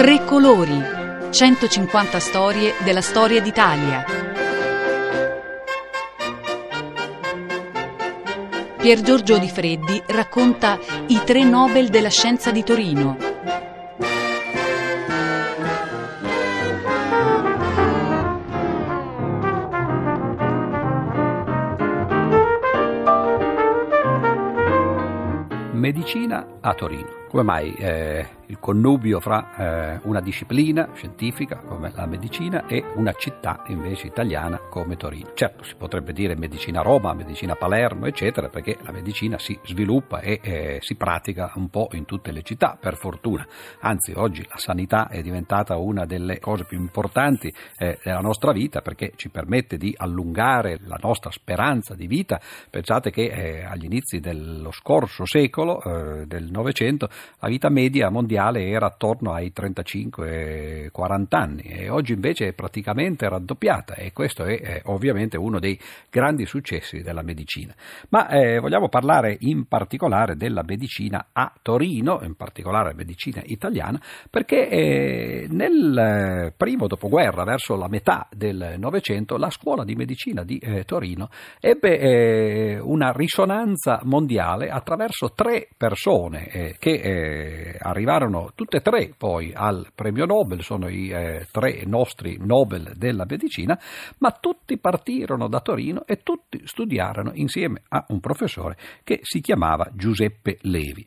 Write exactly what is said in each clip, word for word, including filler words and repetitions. Tre colori, centocinquanta storie della storia d'Italia. Piergiorgio Odifreddi racconta i tre Nobel della scienza di Torino. Medicina a Torino. Come mai eh, il connubio fra eh, una disciplina scientifica come la medicina e una città invece italiana come Torino? Certo, si potrebbe dire medicina a Roma, medicina a Palermo, eccetera, perché la medicina si sviluppa e eh, si pratica un po' in tutte le città, per fortuna. Anzi, oggi la sanità è diventata una delle cose più importanti eh, della nostra vita, perché ci permette di allungare la nostra speranza di vita. Pensate che eh, agli inizi dello scorso secolo, eh, del Novecento, la vita media mondiale era attorno ai trentacinque quaranta anni e oggi invece è praticamente raddoppiata, e questo è eh, ovviamente uno dei grandi successi della medicina. Ma eh, vogliamo parlare in particolare della medicina a Torino, in particolare medicina italiana, perché eh, nel primo dopoguerra, verso la metà del Novecento, la scuola di medicina di eh, Torino ebbe eh, una risonanza mondiale attraverso tre persone eh, che Eh, arrivarono tutte e tre poi al premio Nobel. Sono i eh, tre nostri Nobel della medicina, ma tutti partirono da Torino e tutti studiarono insieme a un professore che si chiamava Giuseppe Levi.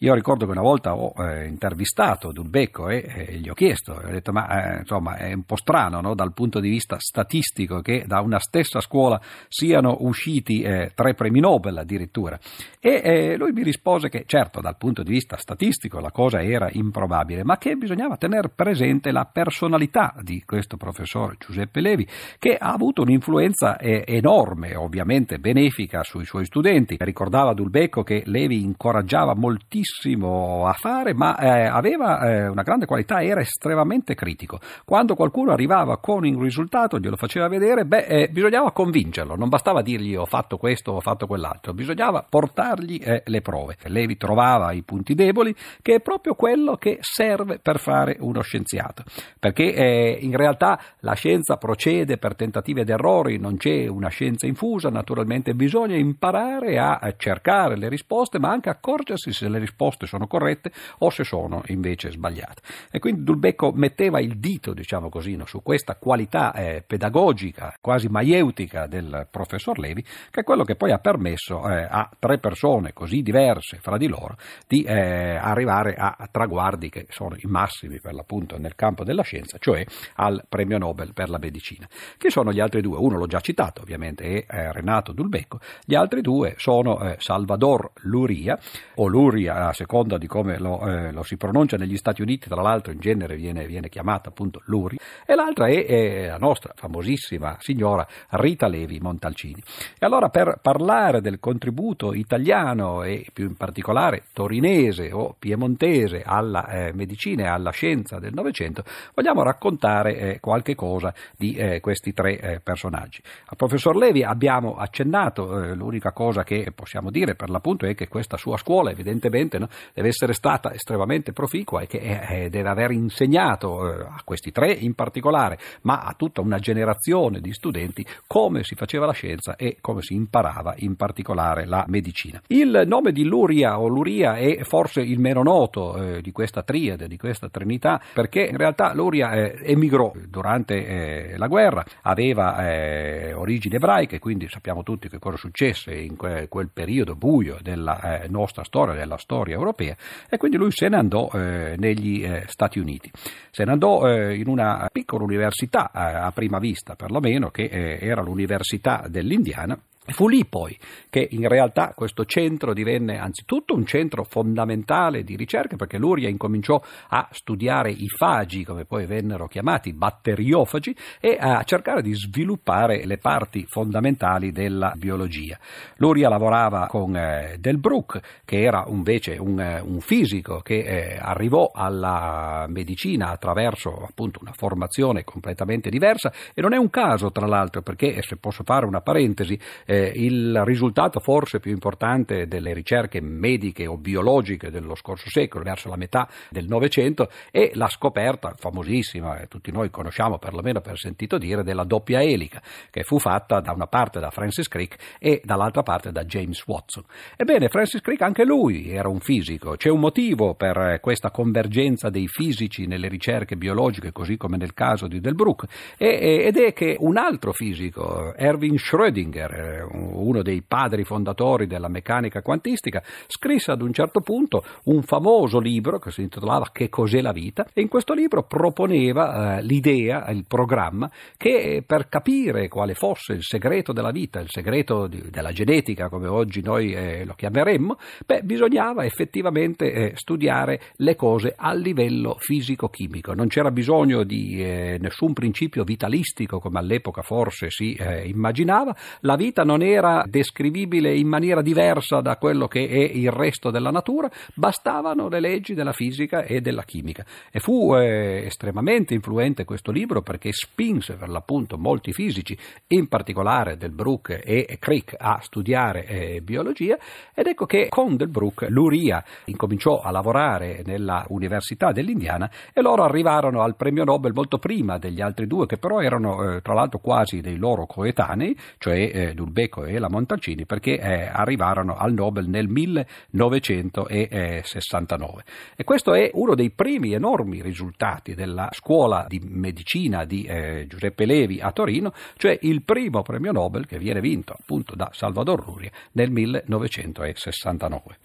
Io ricordo che una volta ho eh, intervistato Dulbecco e eh, gli ho chiesto, gli ho detto, ma eh, insomma è un po' strano, no, dal punto di vista statistico, che da una stessa scuola siano usciti eh, tre premi Nobel addirittura, e eh, lui mi rispose che certo dal punto di vista statistico la cosa era improbabile, ma che bisognava tenere presente la personalità di questo professore Giuseppe Levi, che ha avuto un'influenza eh, enorme, ovviamente benefica, sui suoi studenti. Ricordava Dulbecco che Levi incoraggiava moltissimo a fare, ma eh, aveva eh, una grande qualità, era estremamente critico. Quando qualcuno arrivava con un risultato, glielo faceva vedere, beh, eh, bisognava convincerlo, non bastava dirgli ho fatto questo, ho fatto quell'altro, bisognava portargli eh, le prove. Levi trovava i punti deboli, che è proprio quello che serve per fare uno scienziato, perché eh, in realtà la scienza procede per tentativi ed errori, non c'è una scienza infusa, naturalmente bisogna imparare a cercare le risposte, ma anche accorgersi se le risposte risposte sono corrette o se sono invece sbagliate. E quindi Dulbecco metteva il dito, diciamo così, no, su questa qualità eh, pedagogica, quasi maieutica, del professor Levi, che è quello che poi ha permesso eh, a tre persone così diverse fra di loro di eh, arrivare a traguardi che sono i massimi per l'appunto nel campo della scienza, cioè al premio Nobel per la medicina. Chi sono gli altri due? Uno l'ho già citato, ovviamente, è eh, Renato Dulbecco. Gli altri due sono eh, Salvador Luria, o Luria a seconda di come lo, eh, lo si pronuncia negli Stati Uniti, tra l'altro in genere viene, viene chiamata appunto Luri, e l'altra è, è la nostra famosissima signora Rita Levi Montalcini. E allora, per parlare del contributo italiano e più in particolare torinese o piemontese alla eh, medicina e alla scienza del Novecento, vogliamo raccontare eh, qualche cosa di eh, questi tre eh, personaggi. Al professor Levi abbiamo accennato, eh, l'unica cosa che possiamo dire per l'appunto è che questa sua scuola evidentemente, no, deve essere stata estremamente proficua e che eh, deve aver insegnato eh, a questi tre in particolare, ma a tutta una generazione di studenti, come si faceva la scienza e come si imparava in particolare la medicina. Il nome di Luria o Luria è forse il meno noto eh, di questa triade, di questa trinità, perché in realtà Luria eh, emigrò durante eh, la guerra, aveva eh, origini ebraiche, quindi sappiamo tutti che cosa successe in que- quel periodo buio della eh, nostra storia, della storia europea, e quindi lui se ne andò eh, negli eh, Stati Uniti. Se ne andò eh, in una piccola università, eh, a prima vista perlomeno, che eh, era l'Università dell'Indiana. Fu lì poi che in realtà questo centro divenne anzitutto un centro fondamentale di ricerca, perché Luria incominciò a studiare i fagi, come poi vennero chiamati, batteriofagi, e a cercare di sviluppare le parti fondamentali della biologia. Luria lavorava con eh, Delbrück, che era invece un, eh, un fisico che eh, arrivò alla medicina attraverso appunto una formazione completamente diversa, e non è un caso, tra l'altro, perché, se posso fare una parentesi, eh, Eh, il risultato forse più importante delle ricerche mediche o biologiche dello scorso secolo, verso la metà del Novecento, è la scoperta famosissima, eh, tutti noi conosciamo perlomeno per sentito dire, della doppia elica, che fu fatta da una parte da Francis Crick e dall'altra parte da James Watson. Ebbene, Francis Crick anche lui era un fisico. C'è un motivo per questa convergenza dei fisici nelle ricerche biologiche, così come nel caso di Delbrück, e, ed è che un altro fisico, Erwin Schrödinger, uno dei padri fondatori della meccanica quantistica, scrisse ad un certo punto un famoso libro che si intitolava Che cos'è la vita, e in questo libro proponeva eh, l'idea, il programma, che per capire quale fosse il segreto della vita, il segreto di, della genetica, come oggi noi eh, lo chiameremmo, beh, bisognava effettivamente eh, studiare le cose a livello fisico-chimico. Non c'era bisogno di eh, nessun principio vitalistico, come all'epoca forse si eh, immaginava. La vita non era descrivibile in maniera diversa da quello che è il resto della natura, bastavano le leggi della fisica e della chimica. E fu eh, estremamente influente questo libro, perché spinse per l'appunto molti fisici, in particolare Delbrück e Crick, a studiare eh, biologia, ed ecco che con Delbrück Luria incominciò a lavorare nella Università dell'Indiana, e loro arrivarono al premio Nobel molto prima degli altri due, che però erano eh, tra l'altro quasi dei loro coetanei, cioè eh, Dulbecco e la Montalcini, perché eh, arrivarono al Nobel nel millenovecentosessantanove. E questo è uno dei primi enormi risultati della scuola di medicina di eh, Giuseppe Levi a Torino, cioè il primo premio Nobel che viene vinto appunto da Salvador Luria nel millenovecentosessantanove.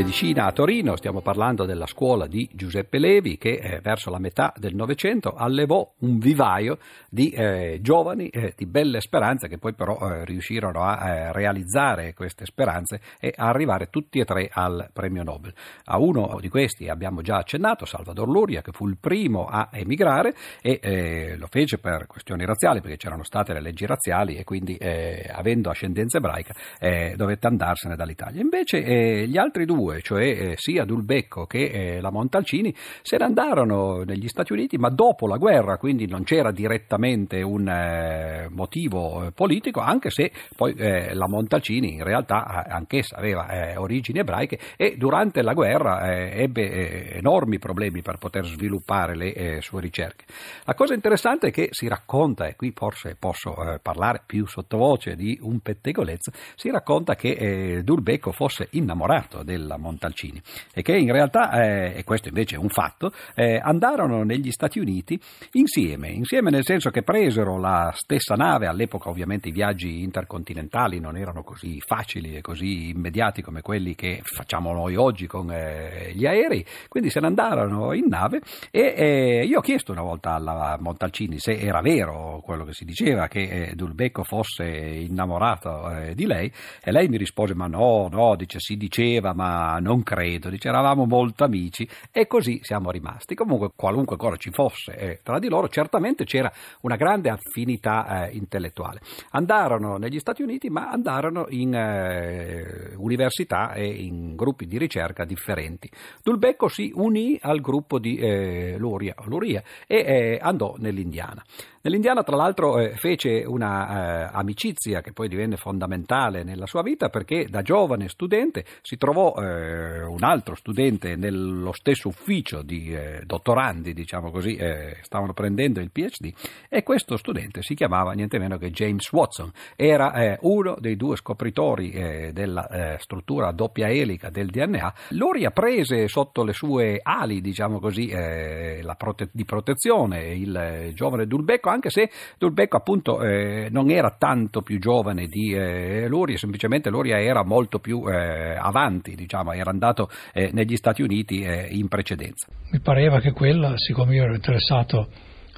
medicina a Torino, stiamo parlando della scuola di Giuseppe Levi che eh, verso la metà del Novecento allevò un vivaio di eh, giovani eh, di belle speranze che poi però eh, riuscirono a eh, realizzare queste speranze e a arrivare tutti e tre al premio Nobel. A uno di questi abbiamo già accennato, Salvador Luria, che fu il primo a emigrare e eh, lo fece per questioni razziali, perché c'erano state le leggi razziali e quindi eh, avendo ascendenza ebraica eh, dovette andarsene dall'Italia. Invece eh, gli altri due, cioè eh, sia Dulbecco che eh, la Montalcini, se ne andarono negli Stati Uniti, ma dopo la guerra, quindi non c'era direttamente un eh, motivo eh, politico, anche se poi eh, la Montalcini in realtà eh, anch'essa aveva eh, origini ebraiche e durante la guerra eh, ebbe eh, enormi problemi per poter sviluppare le eh, sue ricerche. La cosa interessante è che si racconta, e qui forse posso eh, parlare più sottovoce di un pettegolezzo, si racconta che eh, Dulbecco fosse innamorato della Montalcini e che in realtà, eh, e questo invece è un fatto, eh, andarono negli Stati Uniti insieme, insieme nel senso che presero la stessa nave. All'epoca ovviamente i viaggi intercontinentali non erano così facili e così immediati come quelli che facciamo noi oggi con eh, gli aerei, quindi se ne andarono in nave e eh, io ho chiesto una volta alla Montalcini se era vero quello che si diceva, che eh, Dulbecco fosse innamorato eh, di lei, e lei mi rispose ma no, no, dice si diceva ma non credo, dice eravamo molto amici e così siamo rimasti. Comunque qualunque cosa ci fosse eh, tra di loro, certamente c'era una grande affinità eh, intellettuale. Andarono negli Stati Uniti, ma andarono in eh, università e in gruppi di ricerca differenti. Dulbecco si unì al gruppo di eh, Luria, Luria e eh, andò nell'Indiana. Nell'Indiana tra l'altro eh, fece una eh, amicizia che poi divenne fondamentale nella sua vita, perché da giovane studente si trovò eh, un altro studente nello stesso ufficio di eh, dottorandi, diciamo così, eh, stavano prendendo il PhD, e questo studente si chiamava niente meno che James Watson, era eh, uno dei due scopritori eh, della eh, struttura a doppia elica del D N A. Luria prese sotto le sue ali, diciamo così, eh, la prote- di protezione il eh, giovane Dulbecco, anche se Dulbecco appunto eh, non era tanto più giovane di eh, Luria, semplicemente Luria era molto più eh, avanti, diciamo, era andato eh, negli Stati Uniti eh, in precedenza. Mi pareva che quella, siccome io ero interessato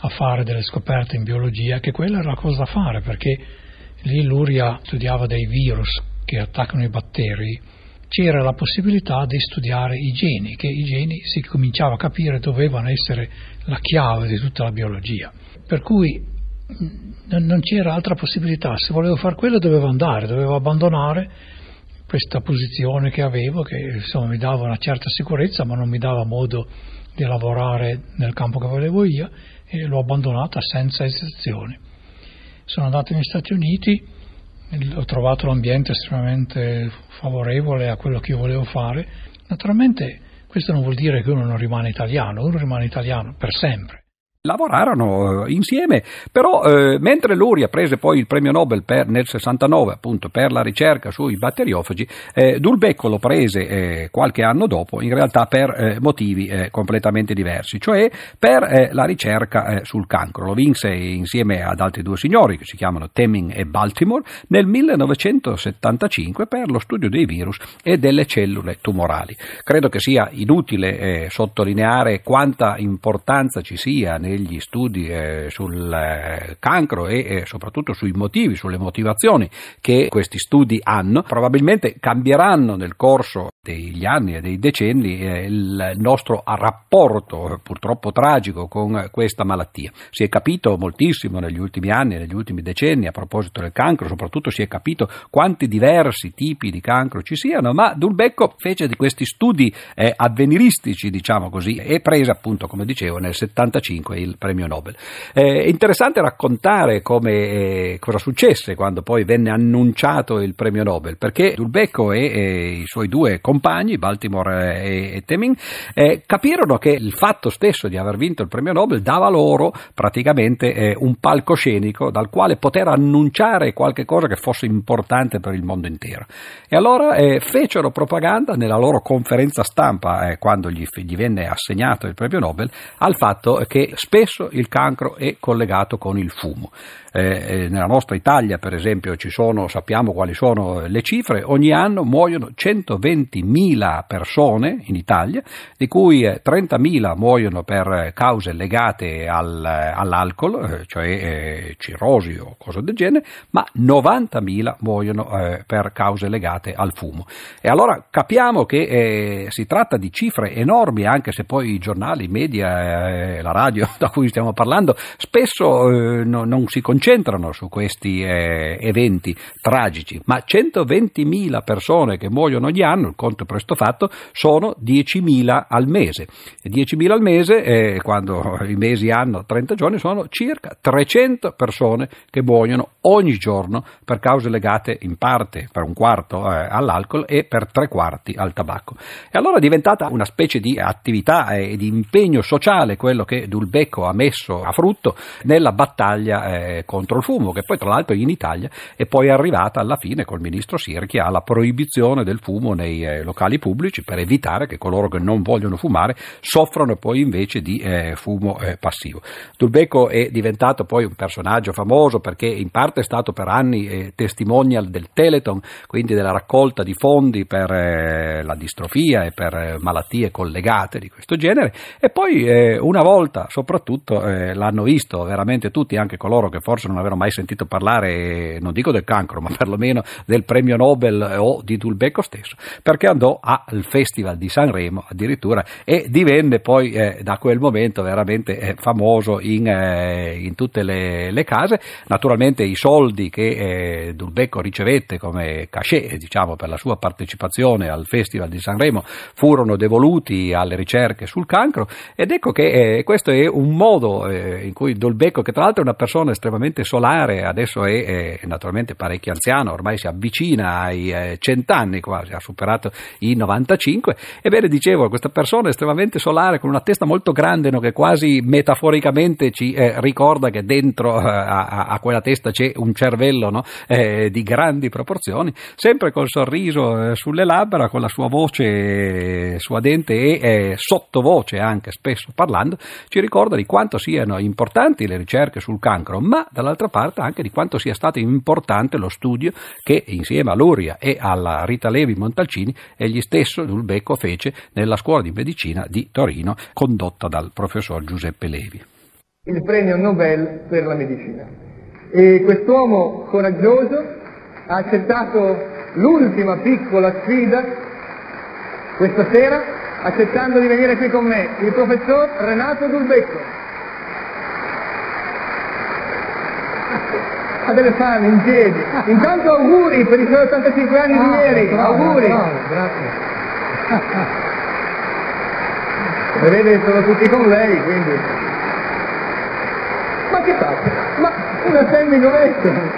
a fare delle scoperte in biologia, che quella era la cosa da fare, perché lì Luria studiava dei virus che attaccano i batteri, c'era la possibilità di studiare i geni, che i geni si cominciava a capire dovevano essere la chiave di tutta la biologia. Per cui non c'era altra possibilità, se volevo fare quello dovevo andare, dovevo abbandonare questa posizione che avevo, che insomma mi dava una certa sicurezza ma non mi dava modo di lavorare nel campo che volevo io, e l'ho abbandonata senza esitazione. Sono andato negli Stati Uniti, ho trovato l'ambiente estremamente favorevole a quello che io volevo fare. Naturalmente questo non vuol dire che uno non rimane italiano, uno rimane italiano per sempre. Lavorarono insieme, però eh, mentre Luria prese poi il premio Nobel per, nel sessantanove appunto per la ricerca sui batteriofagi, eh, Dulbecco lo prese eh, qualche anno dopo, in realtà per eh, motivi eh, completamente diversi, cioè per eh, la ricerca eh, sul cancro. Lo vinse insieme ad altri due signori che si chiamano Temin e Baltimore nel millenovecentosettantacinque per lo studio dei virus e delle cellule tumorali. Credo che sia inutile eh, sottolineare quanta importanza ci sia nel Gli studi eh, sul eh, cancro e eh, soprattutto sui motivi, sulle motivazioni che questi studi hanno. Probabilmente cambieranno nel corso degli anni e dei decenni eh, il nostro rapporto purtroppo tragico con questa malattia. Si è capito moltissimo negli ultimi anni e negli ultimi decenni a proposito del cancro, soprattutto si è capito quanti diversi tipi di cancro ci siano, ma Dulbecco fece di questi studi eh, avveniristici, diciamo così, e prese appunto, come dicevo, nel settantacinque il premio Nobel. Eh, è interessante raccontare come eh, cosa successe quando poi venne annunciato il premio Nobel, perché Dulbecco e, e i suoi due compagni, Baltimore e, e Temin, eh, capirono che il fatto stesso di aver vinto il premio Nobel dava loro praticamente eh, un palcoscenico dal quale poter annunciare qualche cosa che fosse importante per il mondo intero. E allora eh, fecero propaganda nella loro conferenza stampa eh, quando gli, gli venne assegnato il premio Nobel al fatto che spesso il cancro è collegato con il fumo. Eh, nella nostra Italia, per esempio, ci sono, sappiamo quali sono le cifre, ogni anno muoiono centoventi centomila persone in Italia, di cui trentamila muoiono per cause legate al, all'alcol, cioè eh, cirrosi o cose del genere, ma novantamila muoiono eh, per cause legate al fumo. E allora capiamo che eh, si tratta di cifre enormi, anche se poi i giornali, i media, eh, la radio da cui stiamo parlando spesso eh, no, non si concentrano su questi eh, eventi tragici, ma centoventimila persone che muoiono ogni anno, il conto è presto fatto, sono diecimila al mese. diecimila al mese, eh, quando i mesi hanno trenta giorni, sono circa trecento persone che muoiono ogni giorno per cause legate in parte, per un quarto, eh, all'alcol e per tre quarti al tabacco. E allora è diventata una specie di attività e eh, di impegno sociale quello che Dulbecco ha messo a frutto nella battaglia eh, contro il fumo, che poi tra l'altro in Italia è poi arrivata alla fine col ministro Sirchia alla proibizione del fumo nei eh, locali pubblici, per evitare che coloro che non vogliono fumare soffrono poi invece di eh, fumo eh, passivo. Dulbecco è diventato poi un personaggio famoso perché in parte è stato per anni eh, testimonial del Teleton, quindi della raccolta di fondi per eh, la distrofia e per eh, malattie collegate di questo genere, e poi eh, una volta soprattutto eh, l'hanno visto veramente tutti, anche coloro che forse non avevano mai sentito parlare, eh, non dico del cancro, ma perlomeno del premio Nobel eh, o di Dulbecco stesso, perché andò al Festival di Sanremo addirittura e divenne poi eh, da quel momento veramente eh, famoso in, eh, in tutte le, le case. Naturalmente i soldi che eh, Dulbecco ricevette come cachet, diciamo, per la sua partecipazione al Festival di Sanremo furono devoluti alle ricerche sul cancro, ed ecco che eh, questo è un modo eh, in cui Dulbecco, che tra l'altro è una persona estremamente solare, adesso è eh, naturalmente parecchio anziano, ormai si avvicina ai eh, cent'anni quasi, ha superato i novantacinque, ebbene dicevo, questa persona estremamente solare con una testa molto grande, no, che quasi metaforicamente ci eh, ricorda che dentro eh, a, a quella testa c'è un cervello, no, eh, di grandi proporzioni, sempre col sorriso eh, sulle labbra, con la sua voce eh, suadente e eh, sottovoce anche spesso parlando, ci ricorda di quanto siano importanti le ricerche sul cancro, ma dall'altra parte anche di quanto sia stato importante lo studio che insieme a Luria e alla Rita Levi Montalcini egli stesso Dulbecco fece nella scuola di medicina di Torino, condotta dal professor Giuseppe Levi. Il premio Nobel per la medicina. E quest'uomo coraggioso ha accettato l'ultima piccola sfida questa sera, accettando di venire qui con me, il professor Renato Dulbecco. Ha delle fame in piedi. Intanto auguri per i suoi ottantacinque anni di ieri. Bravo, auguri. Bravo, grazie. Vede, sono tutti con lei, quindi. Ma che fate? Ma una semigoletta.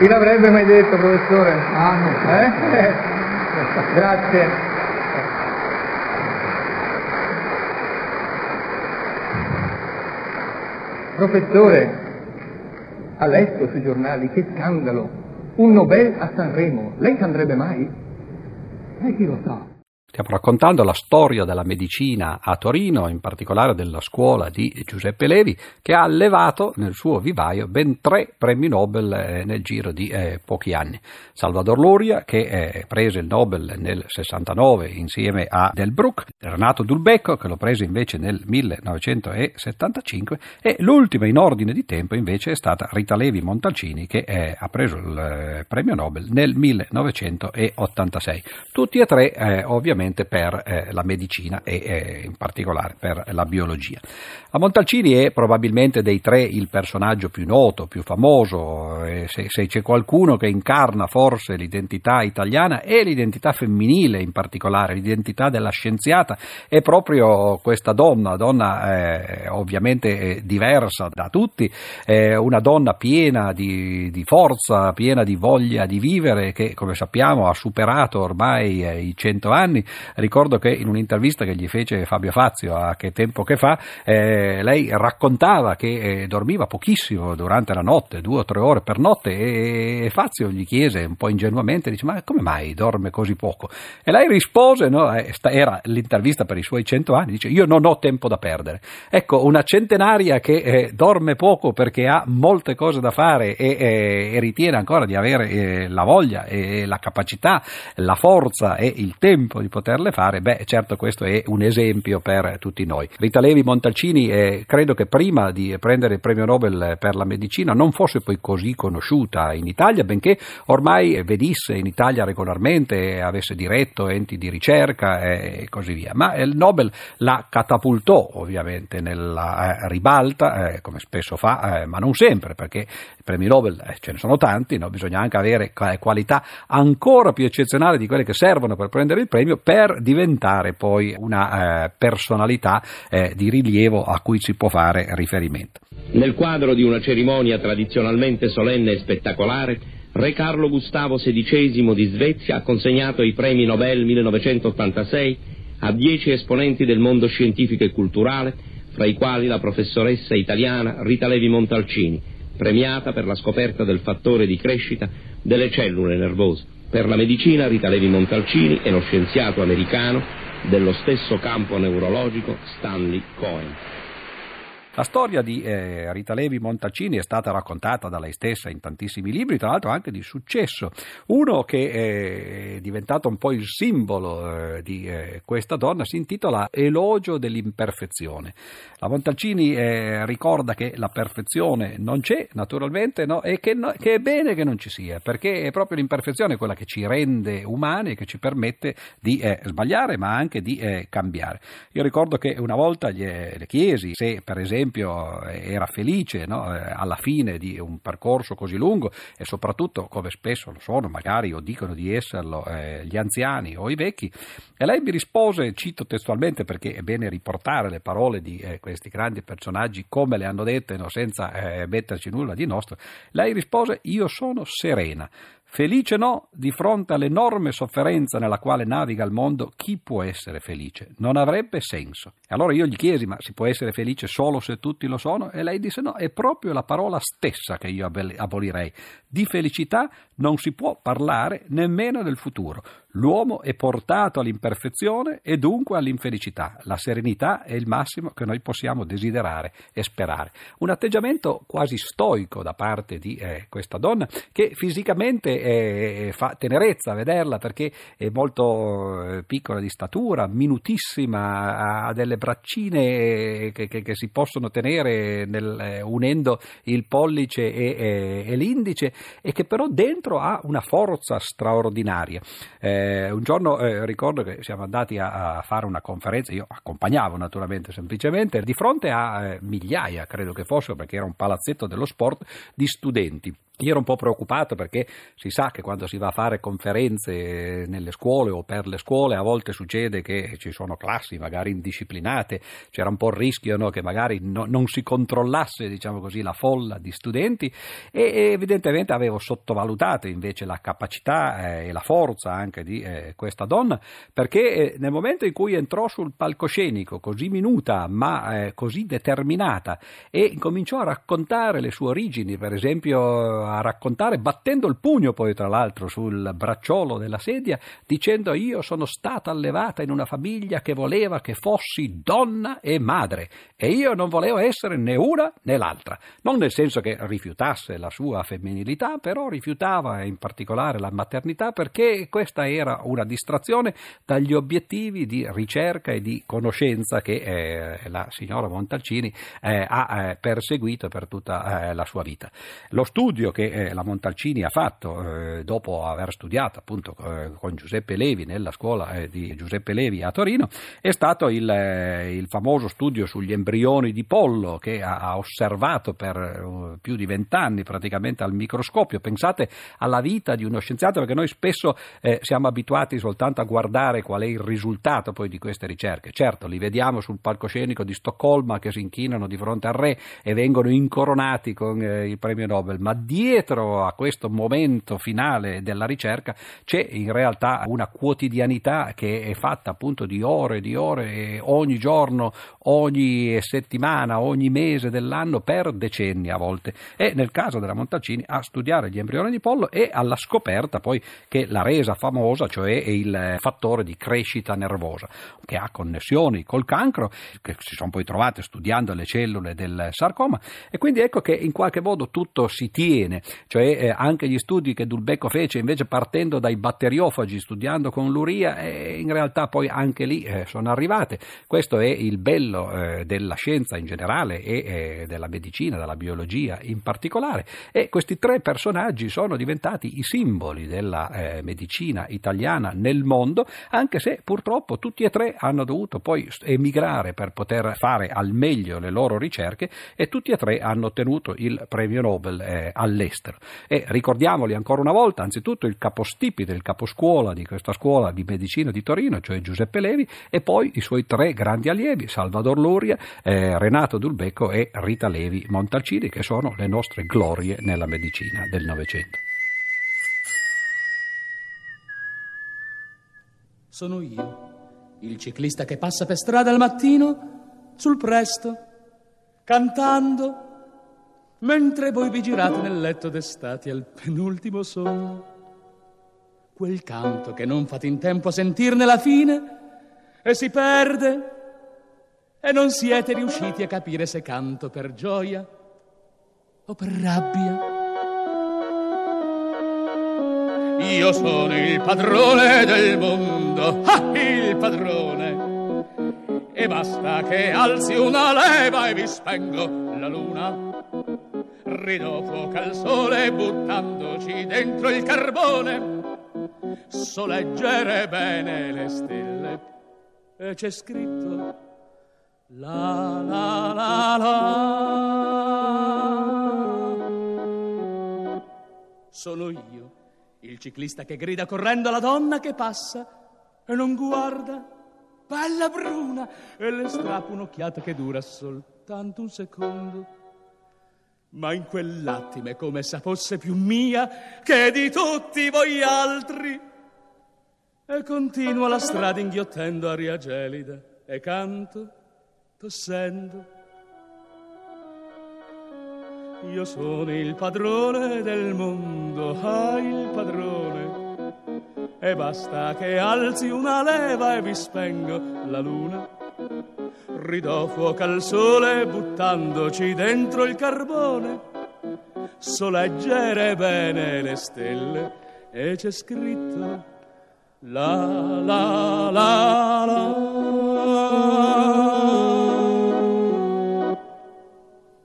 Chi l'avrebbe mai detto, professore? Ah, no. Eh? Grazie. Professore, ha letto sui giornali che scandalo, un Nobel a Sanremo, lei ci andrebbe mai? Lei chi lo sa? Stiamo raccontando la storia della medicina a Torino, in particolare della scuola di Giuseppe Levi, che ha allevato nel suo vivaio ben tre premi Nobel nel giro di eh, pochi anni. Salvador Luria, che eh, prese il Nobel nel sessantanove insieme a Delbrück, Renato Dulbecco, che lo prese invece nel millenovecentosettantacinque, e l'ultima in ordine di tempo invece è stata Rita Levi Montalcini, che eh, ha preso il eh, premio Nobel nel millenovecentottantasei. Tutti e tre eh, ovviamente per eh, la medicina e eh, in particolare per la biologia. La Montalcini è probabilmente dei tre il personaggio più noto, più famoso, eh, se, se c'è qualcuno che incarna forse l'identità italiana e l'identità femminile in particolare, l'identità della scienziata, è proprio questa donna, donna eh, ovviamente eh, diversa da tutti, eh, una donna piena di, di forza, piena di voglia di vivere, che come sappiamo ha superato ormai eh, i cento anni, Ricordo che in un'intervista che gli fece Fabio Fazio a Che Tempo Che Fa, eh, lei raccontava che eh, dormiva pochissimo durante la notte, due o tre ore per notte, e, e Fazio gli chiese un po' ingenuamente, dice: ma come mai dorme così poco? E lei rispose, no, era l'intervista per i suoi cento anni, dice: io non ho tempo da perdere. Ecco, una centenaria che eh, dorme poco perché ha molte cose da fare e, e, e ritiene ancora di avere eh, la voglia e la capacità, la forza e il tempo di poterle fare, beh, certo questo è un esempio per tutti noi. Rita Levi Montalcini eh, credo che prima di prendere il premio Nobel per la medicina non fosse poi così conosciuta in Italia, benché ormai venisse in Italia regolarmente, avesse diretto enti di ricerca e così via, ma il Nobel la catapultò ovviamente nella eh, ribalta, eh, come spesso fa, eh, ma non sempre, perché i premi Nobel eh, ce ne sono tanti, no? Bisogna anche avere qualità ancora più eccezionali di quelle che servono per prendere il premio, per diventare poi una eh, personalità eh, di rilievo a cui si può fare riferimento. Nel quadro di una cerimonia tradizionalmente solenne e spettacolare, re Carlo Gustavo sedicesimo di Svezia ha consegnato i premi Nobel millenovecentottantasei a dieci esponenti del mondo scientifico e culturale, fra i quali la professoressa italiana Rita Levi Montalcini, premiata per la scoperta del fattore di crescita delle cellule nervose. Per la medicina Rita Levi Montalcini e lo scienziato americano dello stesso campo neurologico Stanley Cohen. La storia di eh, Rita Levi Montalcini è stata raccontata da lei stessa in tantissimi libri, tra l'altro anche di successo. Uno che è diventato un po' il simbolo eh, di eh, questa donna si intitola Elogio dell'imperfezione. La Montalcini eh, ricorda che la perfezione non c'è, naturalmente, no, e che, no, che è bene che non ci sia, perché è proprio l'imperfezione quella che ci rende umani e che ci permette di eh, sbagliare, ma anche di eh, cambiare. Io ricordo che una volta gli, le chiesi se, per esempio, era felice, no, alla fine di un percorso così lungo, e soprattutto come spesso lo sono magari o dicono di esserlo eh, gli anziani o i vecchi, e lei mi rispose, cito testualmente perché è bene riportare le parole di eh, questi grandi personaggi come le hanno dette, no, senza eh, metterci nulla di nostro, lei rispose: io sono serena. Felice no, di fronte all'enorme sofferenza nella quale naviga il mondo, chi può essere felice? Non avrebbe senso. E allora io gli chiesi: ma si può essere felice solo se tutti lo sono? E lei disse: no, è proprio la parola stessa che io abolirei. Di felicità non si può parlare nemmeno nel futuro. L'uomo è portato all'imperfezione e dunque all'infelicità. La serenità è il massimo che noi possiamo desiderare e sperare. Un atteggiamento quasi stoico da parte di eh, questa donna, che fisicamente eh, fa tenerezza a vederla, perché è molto eh, piccola di statura, minutissima, ha delle braccine che, che, che si possono tenere nel, eh, unendo il pollice e, e, e l'indice, e che però dentro ha una forza straordinaria. Eh, Un giorno eh, ricordo che siamo andati a, a fare una conferenza, io accompagnavo naturalmente semplicemente, di fronte a eh, migliaia, credo che fossero, perché era un palazzetto dello sport, di studenti. Io ero un po' preoccupato, perché si sa che quando si va a fare conferenze nelle scuole o per le scuole, a volte succede che ci sono classi magari indisciplinate, c'era un po' il rischio, no, che magari no, non si controllasse, diciamo così, la folla di studenti, e, e evidentemente avevo sottovalutato invece la capacità eh, e la forza anche di eh, questa donna, perché eh, nel momento in cui entrò sul palcoscenico così minuta ma eh, così determinata, e cominciò a raccontare le sue origini, per esempio a raccontare, battendo il pugno poi tra l'altro sul bracciolo della sedia, dicendo: io sono stata allevata in una famiglia che voleva che fossi donna e madre, e io non volevo essere né una né l'altra, non nel senso che rifiutasse la sua femminilità, però rifiutava in particolare la maternità, perché questa era una distrazione dagli obiettivi di ricerca e di conoscenza che eh, la signora Montalcini eh, ha eh, perseguito per tutta eh, la sua vita. Lo studio che eh, la Montalcini ha fatto eh, dopo aver studiato appunto eh, con Giuseppe Levi nella scuola eh, di Giuseppe Levi a Torino è stato il, eh, il famoso studio sugli embrioni di pollo, che ha, ha osservato per eh, più di vent'anni praticamente al microscopio. Pensate alla vita di uno scienziato, perché noi spesso eh, siamo abituati soltanto a guardare qual è il risultato poi di queste ricerche. Certo, li vediamo sul palcoscenico di Stoccolma che si inchinano di fronte al re e vengono incoronati con eh, il premio Nobel, ma di dietro a questo momento finale della ricerca c'è in realtà una quotidianità che è fatta appunto di ore e di ore, e ogni giorno, ogni settimana, ogni mese dell'anno, per decenni a volte. E nel caso della Montalcini a studiare gli embrioni di pollo e alla scoperta poi che l'ha resa famosa, cioè il fattore di crescita nervosa, che ha connessioni col cancro, che si sono poi trovate studiando le cellule del sarcoma. E quindi ecco che in qualche modo tutto si tiene, cioè eh, anche gli studi che Dulbecco fece invece partendo dai batteriofagi, studiando con Luria, eh, in realtà poi anche lì eh, sono arrivate. Questo è il bello eh, della scienza in generale e eh, della medicina, della biologia in particolare, e questi tre personaggi sono diventati i simboli della eh, medicina italiana nel mondo, anche se purtroppo tutti e tre hanno dovuto poi emigrare per poter fare al meglio le loro ricerche, e tutti e tre hanno ottenuto il premio Nobel eh, all'estero. E ricordiamoli ancora una volta, anzitutto il capostipite, il caposcuola di questa scuola di medicina di Torino, cioè Giuseppe Levi, e poi i suoi tre grandi allievi, Salvador Luria, eh, Renato Dulbecco e Rita Levi Montalcini, che sono le nostre glorie nella medicina del Novecento. Sono io, il ciclista che passa per strada al mattino, sul presto, cantando, mentre voi vi girate nel letto d'estate al penultimo sonno. Quel canto che non fate in tempo a sentirne la fine e si perde, e non siete riusciti a capire se canto per gioia o per rabbia. Io sono il padrone del mondo, ah, il padrone, e basta che alzi una leva e vi spengo la luna. Rido fuoco al sole buttandoci dentro il carbone, so leggere bene le stelle e c'è scritto la la la la. Sono io, il ciclista che grida correndo alla donna che passa e non guarda, bella bruna, e le strappo un'occhiata che dura soltanto un secondo, ma in quell'attimo è come se fosse più mia che di tutti voi altri, e continuo la strada inghiottendo aria gelida e canto tossendo. Io sono il padrone del mondo, ah, il padrone, e basta che alzi una leva e vi spengo la luna. Ridò fuoco al sole buttandoci dentro il carbone, so leggere bene le stelle e c'è scritto la la la la.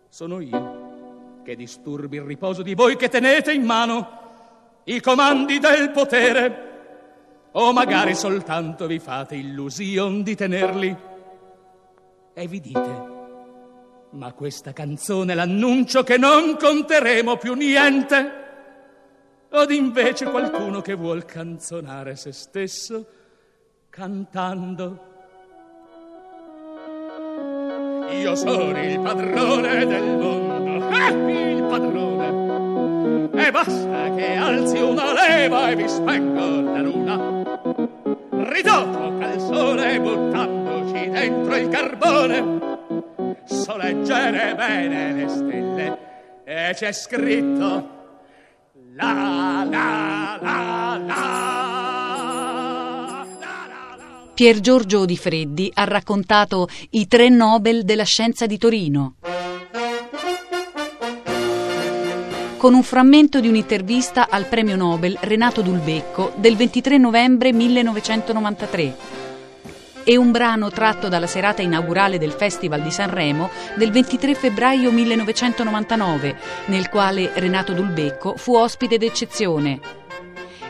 Sono io che disturbi il riposo di voi che tenete in mano i comandi del potere, o magari soltanto vi fate illusion di tenerli. E vi dite, ma questa canzone l'annuncio che non conteremo più niente. Od invece qualcuno che vuol canzonare se stesso cantando. Io sono il padrone del mondo, eh, il padrone, e basta che alzi una leva e vi spengo la luna. Ridotto al sole buttato dentro il carbone, so leggere bene le stelle e c'è scritto la la la la. Piergiorgio Odifreddi ha raccontato i tre Nobel della scienza di Torino, con un frammento di un'intervista al premio Nobel Renato Dulbecco del ventitré novembre millenovecentonovantatré. E un brano tratto dalla serata inaugurale del Festival di Sanremo del ventitré febbraio millenovecentonovantanove, nel quale Renato Dulbecco fu ospite d'eccezione,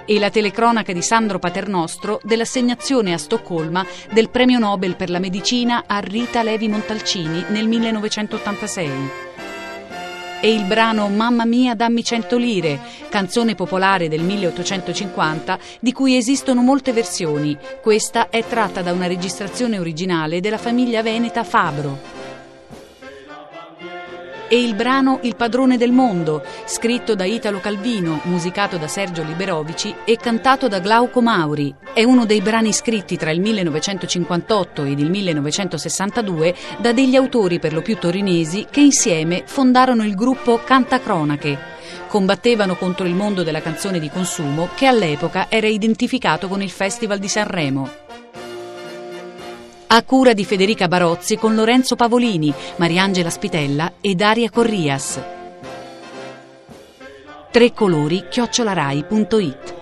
e la telecronaca di Sandro Paternostro dell'assegnazione a Stoccolma del premio Nobel per la medicina a Rita Levi Montalcini nel millenovecentottantasei. E il brano Mamma mia dammi cento lire, canzone popolare del milleottocentocinquanta di cui esistono molte versioni. Questa è tratta da una registrazione originale della famiglia veneta Fabro. e il brano Il padrone del mondo, scritto da Italo Calvino, musicato da Sergio Liberovici e cantato da Glauco Mauri. È uno dei brani scritti tra il millenovecentocinquantotto ed il millenovecentosessantadue da degli autori per lo più torinesi che insieme fondarono il gruppo Cantacronache. Combattevano contro il mondo della canzone di consumo che all'epoca era identificato con il Festival di Sanremo. A cura di Federica Barozzi con Lorenzo Pavolini, Mariangela Spitella e Daria Corrias. Tre colori chiocciola rai punto it